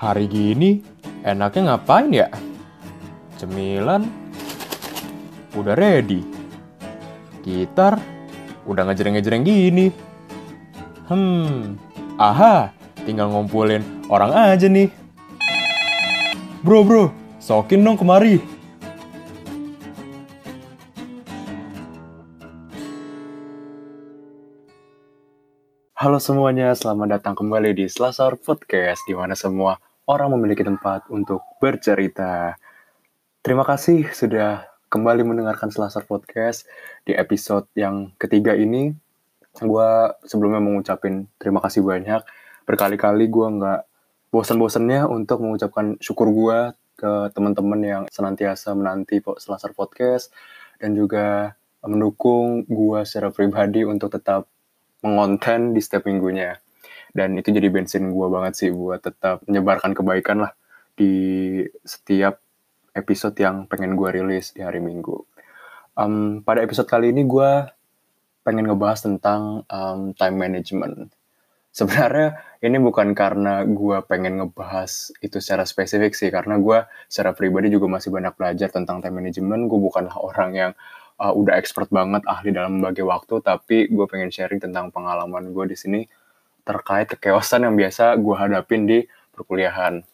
Hari gini enaknya ngapain ya? Cemilan udah ready, gitar udah ngejreng-ngejreng gini. Aha, tinggal ngumpulin orang aja nih. Bro, sokin dong kemari. Halo semuanya, selamat datang kembali di Selasar Podcast, di mana semua orang memiliki tempat untuk bercerita. Terima kasih sudah kembali mendengarkan Selasar Podcast di episode yang ketiga ini. Gue sebelumnya mengucapkan terima kasih banyak. Berkali-kali gue nggak bosan-bosannya untuk mengucapkan syukur gue ke teman-teman yang senantiasa menanti Selasar Podcast dan juga mendukung gue secara pribadi untuk tetap mengonten di setiap minggunya. Dan itu jadi bensin gue banget sih buat tetap menyebarkan kebaikan lah di setiap episode yang pengen gue rilis di hari Minggu. Pada episode kali ini gue pengen ngebahas tentang time management. Sebenarnya ini bukan karena gue pengen ngebahas itu secara spesifik sih, karena gue secara pribadi juga masih banyak belajar tentang time management. Gue bukanlah orang yang udah expert banget, ahli dalam membagi waktu, tapi gue pengen sharing tentang pengalaman gue di sini terkait kekeosan yang biasa gue hadapin di perkuliahan.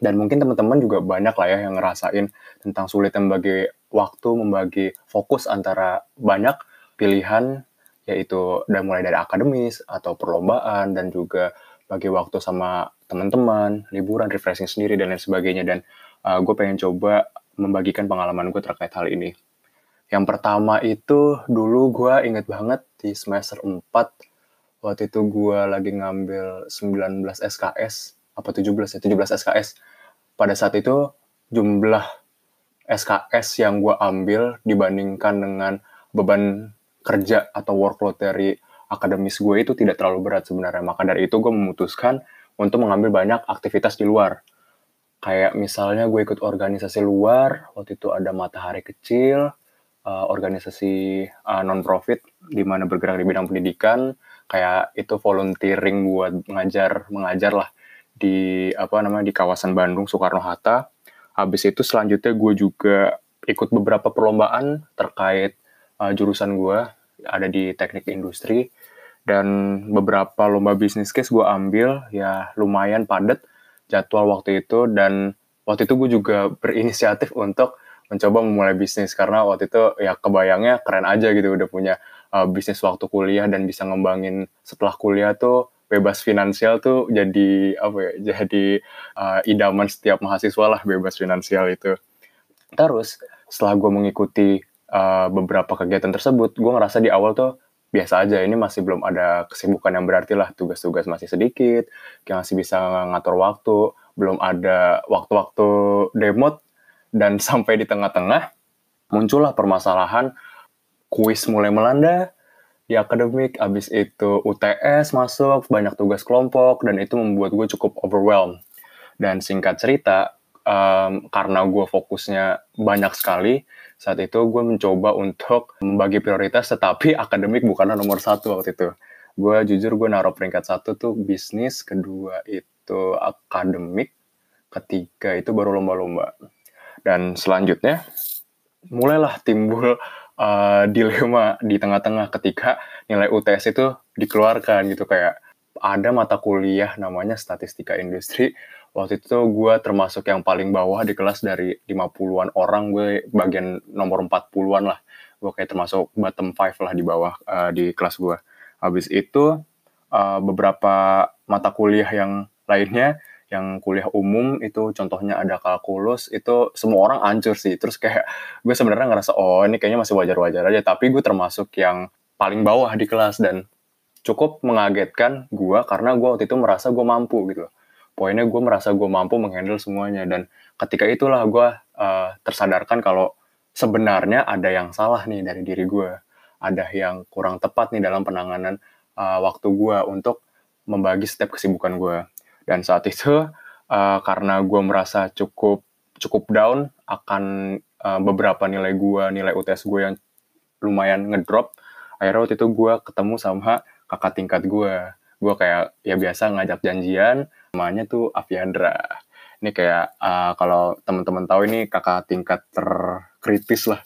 Dan mungkin teman-teman juga banyak lah ya yang ngerasain tentang sulitnya membagi waktu, membagi fokus antara banyak pilihan, yaitu dan mulai dari akademis atau perlombaan, dan juga bagi waktu sama teman-teman, liburan, refreshing sendiri, dan lain sebagainya. Dan gue pengen coba membagikan pengalaman gue terkait hal ini. Yang pertama itu dulu gue inget banget di semester 4, waktu itu gue lagi ngambil 19 SKS, apa 17 SKS. Pada saat itu jumlah SKS yang gue ambil dibandingkan dengan beban kerja atau workload dari akademis gue itu tidak terlalu berat sebenarnya. Maka dari itu gue memutuskan untuk mengambil banyak aktivitas di luar. Kayak misalnya gue ikut organisasi luar, waktu itu ada Matahari Kecil, organisasi non-profit di mana bergerak di bidang pendidikan. Kayak itu volunteering buat mengajar lah di di kawasan Bandung Soekarno-Hatta. Habis itu selanjutnya gue juga ikut beberapa perlombaan terkait jurusan gue, ada di teknik industri, dan beberapa lomba bisnis case gue ambil. Ya lumayan padat jadwal waktu itu, dan waktu itu gue juga berinisiatif untuk mencoba memulai bisnis, karena waktu itu ya kebayangnya keren aja gitu, udah punya bisnis waktu kuliah dan bisa ngembangin setelah kuliah tuh. Bebas finansial tuh jadi idaman setiap mahasiswa lah, bebas finansial itu. Terus setelah gue mengikuti beberapa kegiatan tersebut, gue ngerasa di awal tuh biasa aja, ini masih belum ada kesibukan yang berarti lah, tugas-tugas masih sedikit, yang masih bisa ngatur waktu, belum ada waktu-waktu demot. Dan sampai di tengah-tengah muncullah permasalahan kuis mulai melanda di akademik, abis itu UTS masuk, banyak tugas kelompok, dan itu membuat gue cukup overwhelmed. Dan singkat cerita, karena gue fokusnya banyak sekali, saat itu gue mencoba untuk membagi prioritas, tetapi akademik bukanlah nomor satu waktu itu. Gue jujur, gue naruh peringkat satu tuh bisnis, kedua itu akademik, ketiga itu baru lomba-lomba. Dan selanjutnya, mulailah timbul dilema di tengah-tengah ketika nilai UTS itu dikeluarkan gitu. Kayak ada mata kuliah namanya statistika industri, waktu itu gue termasuk yang paling bawah di kelas, dari 50-an orang gue bagian nomor 40-an lah, gue kayak termasuk bottom 5 lah di bawah di kelas gue. Habis itu beberapa mata kuliah yang lainnya, yang kuliah umum itu contohnya ada kalkulus, itu semua orang hancur sih. Terus kayak gue sebenarnya ngerasa ini kayaknya masih wajar-wajar aja, tapi gue termasuk yang paling bawah di kelas, dan cukup mengagetkan gue karena gue waktu itu merasa gue mampu gitu. Poinnya gue merasa gue mampu menghandle semuanya, dan ketika itulah gue tersadarkan kalau sebenarnya ada yang salah nih dari diri gue, ada yang kurang tepat nih dalam penanganan waktu gue untuk membagi setiap kesibukan gue. Dan saat itu karena gue merasa cukup down akan beberapa nilai gue, nilai UTS gue yang lumayan ngedrop, akhirnya waktu itu gue ketemu sama kakak tingkat gue. Gue kayak ya biasa ngajak janjian, Namanya tuh Aviandra. Ini kayak kalau teman-teman tahu ini kakak tingkat terkritis lah,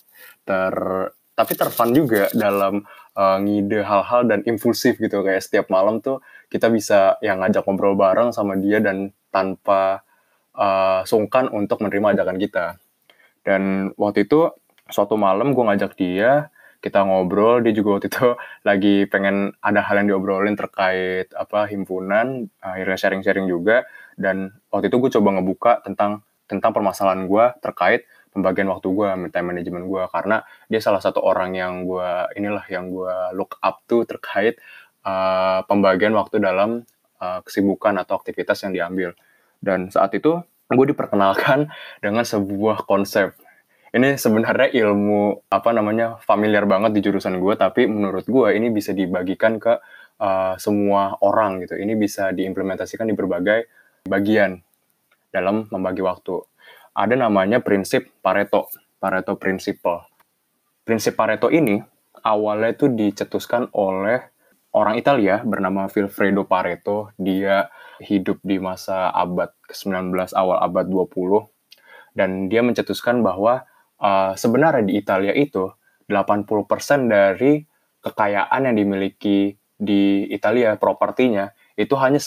tapi terfun juga dalam ngide hal-hal dan impulsif gitu. Kayak setiap malam tuh kita bisa yang ngajak ngobrol bareng sama dia dan tanpa sungkan untuk menerima ajakan kita. Dan waktu itu suatu malam gue ngajak dia, kita ngobrol, dia juga waktu itu lagi pengen ada hal yang diobrolin terkait himpunan, akhirnya sharing-sharing juga. Dan waktu itu gue coba ngebuka tentang permasalahan gue terkait pembagian waktu gue, time management gue, karena dia salah satu orang yang gue look up to terkait pembagian waktu dalam kesibukan atau aktivitas yang diambil. Dan saat itu gue diperkenalkan dengan sebuah konsep. Ini sebenarnya ilmu familiar banget di jurusan gue, tapi menurut gue ini bisa dibagikan ke semua orang gitu. Ini bisa diimplementasikan di berbagai bagian dalam membagi waktu. Ada namanya prinsip Pareto Principle. Prinsip Pareto ini awalnya itu dicetuskan oleh orang Italia bernama Vilfredo Pareto. Dia hidup di masa abad ke-19, awal abad 20. Dan dia mencetuskan bahwa sebenarnya di Italia itu 80% dari kekayaan yang dimiliki di Italia, propertinya, itu hanya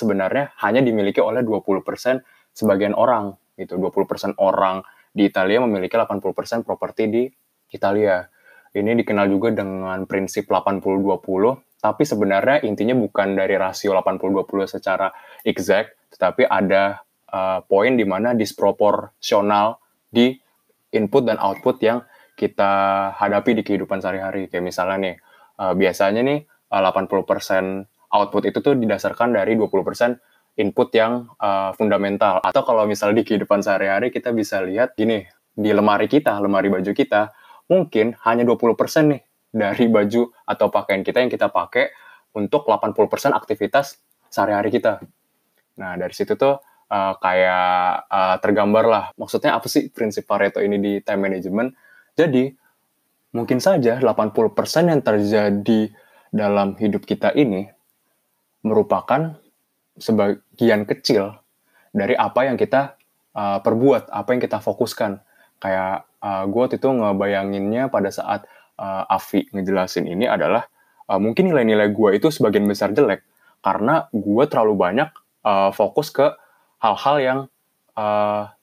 dimiliki oleh 20% sebagian orang. Gitu. 20% orang di Italia memiliki 80% properti di Italia. Ini dikenal juga dengan prinsip 80-20, tapi sebenarnya intinya bukan dari rasio 80-20 secara exact, tetapi ada poin di mana disproporsional di input dan output yang kita hadapi di kehidupan sehari-hari. Kayak misalnya nih, biasanya nih 80% output itu tuh didasarkan dari 20% input yang fundamental. Atau kalau misalnya di kehidupan sehari-hari kita bisa lihat gini, di lemari baju kita, mungkin hanya 20% nih dari baju atau pakaian kita yang kita pakai untuk 80% aktivitas sehari-hari kita. Nah, dari situ tuh tergambar lah, maksudnya apa sih prinsip Pareto ini di time management. Jadi, mungkin saja 80% yang terjadi dalam hidup kita ini merupakan sebagian kecil dari apa yang kita perbuat, apa yang kita fokuskan. Kayak gue waktu itu ngebayanginnya pada saat Avi ngejelasin ini adalah mungkin nilai-nilai gue itu sebagian besar jelek karena gue terlalu banyak fokus ke hal-hal yang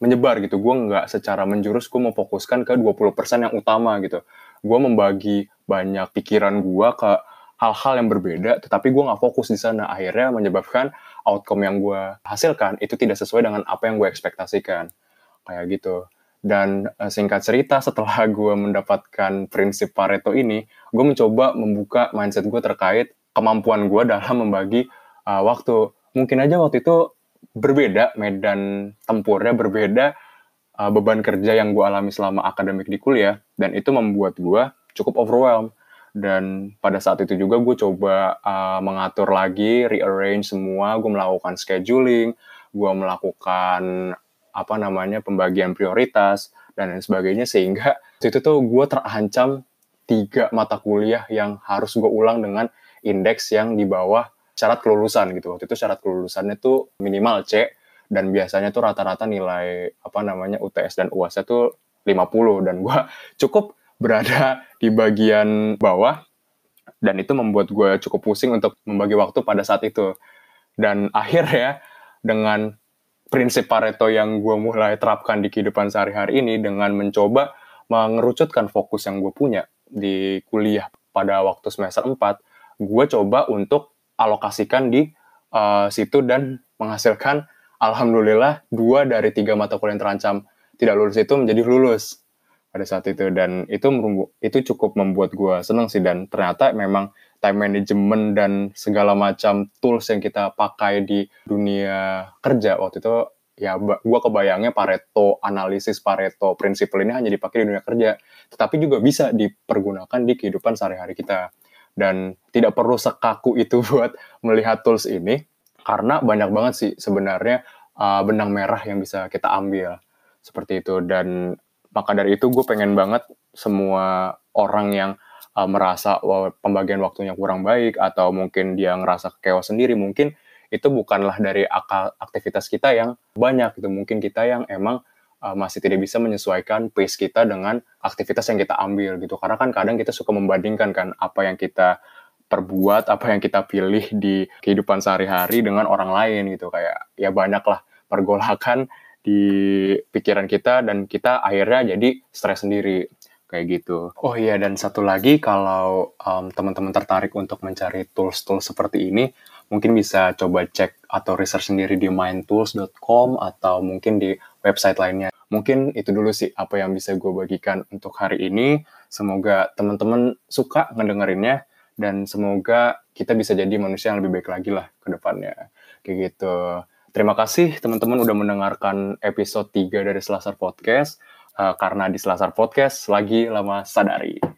menyebar gitu. Gue nggak secara menjurus, gue mau fokuskan ke 20% yang utama gitu. Gue membagi banyak pikiran gue ke hal-hal yang berbeda, tetapi gue nggak fokus di sana. Akhirnya menyebabkan outcome yang gue hasilkan itu tidak sesuai dengan apa yang gue ekspektasikan. Kayak gitu. Dan singkat cerita, setelah gue mendapatkan prinsip Pareto ini, gue mencoba membuka mindset gue terkait kemampuan gue dalam membagi waktu. Mungkin aja waktu itu berbeda, medan tempurnya berbeda, beban kerja yang gue alami selama akademik di kuliah, dan itu membuat gue cukup overwhelmed. Dan pada saat itu juga gue coba mengatur lagi, rearrange semua, gue melakukan scheduling, gue melakukan pembagian prioritas, dan lain sebagainya, sehingga itu tuh gue terancam 3 mata kuliah yang harus gue ulang dengan indeks yang di bawah syarat kelulusan gitu. Waktu itu syarat kelulusannya tuh minimal C, dan biasanya tuh rata-rata nilai UTS dan UAS-nya tuh 50, dan gue cukup berada di bagian bawah, dan itu membuat gue cukup pusing untuk membagi waktu pada saat itu. Dan akhirnya dengan prinsip Pareto yang gue mulai terapkan di kehidupan sehari-hari ini, dengan mencoba mengerucutkan fokus yang gue punya di kuliah pada waktu semester 4, gue coba untuk alokasikan di situ, dan menghasilkan alhamdulillah 2 dari 3 mata kuliah yang terancam tidak lulus itu menjadi lulus pada saat itu. Dan itu cukup membuat gue seneng sih. Dan ternyata memang time management dan segala macam tools yang kita pakai di dunia kerja waktu itu, ya gue kebayangnya Pareto analisis, Pareto principle ini hanya dipakai di dunia kerja, tetapi juga bisa dipergunakan di kehidupan sehari-hari kita. Dan tidak perlu sekaku itu buat melihat tools ini, karena banyak banget sih sebenarnya benang merah yang bisa kita ambil seperti itu. Dan maka dari itu gue pengen banget semua orang yang merasa pembagian waktunya kurang baik, atau mungkin dia ngerasa kecewa sendiri, mungkin itu bukanlah dari aktivitas kita yang banyak. Itu mungkin kita yang emang masih tidak bisa menyesuaikan pace kita dengan aktivitas yang kita ambil gitu. Karena kan kadang kita suka membandingkan kan apa yang kita perbuat, apa yang kita pilih di kehidupan sehari-hari dengan orang lain gitu. Kayak ya banyaklah pergolakan di pikiran kita dan kita akhirnya jadi stres sendiri kayak gitu. Oh iya, dan satu lagi kalau teman-teman tertarik untuk mencari tools-tools seperti ini, mungkin bisa coba cek atau research sendiri di mindtools.com atau mungkin di website lainnya. Mungkin itu dulu sih apa yang bisa gue bagikan untuk hari ini. Semoga teman-teman suka ngedengerinnya dan semoga kita bisa jadi manusia yang lebih baik lagi lah ke depannya. Kayak gitu. Terima kasih teman-teman udah mendengarkan episode 3 dari Selasar Podcast. Karena di Selasar Podcast lagi lama sadari.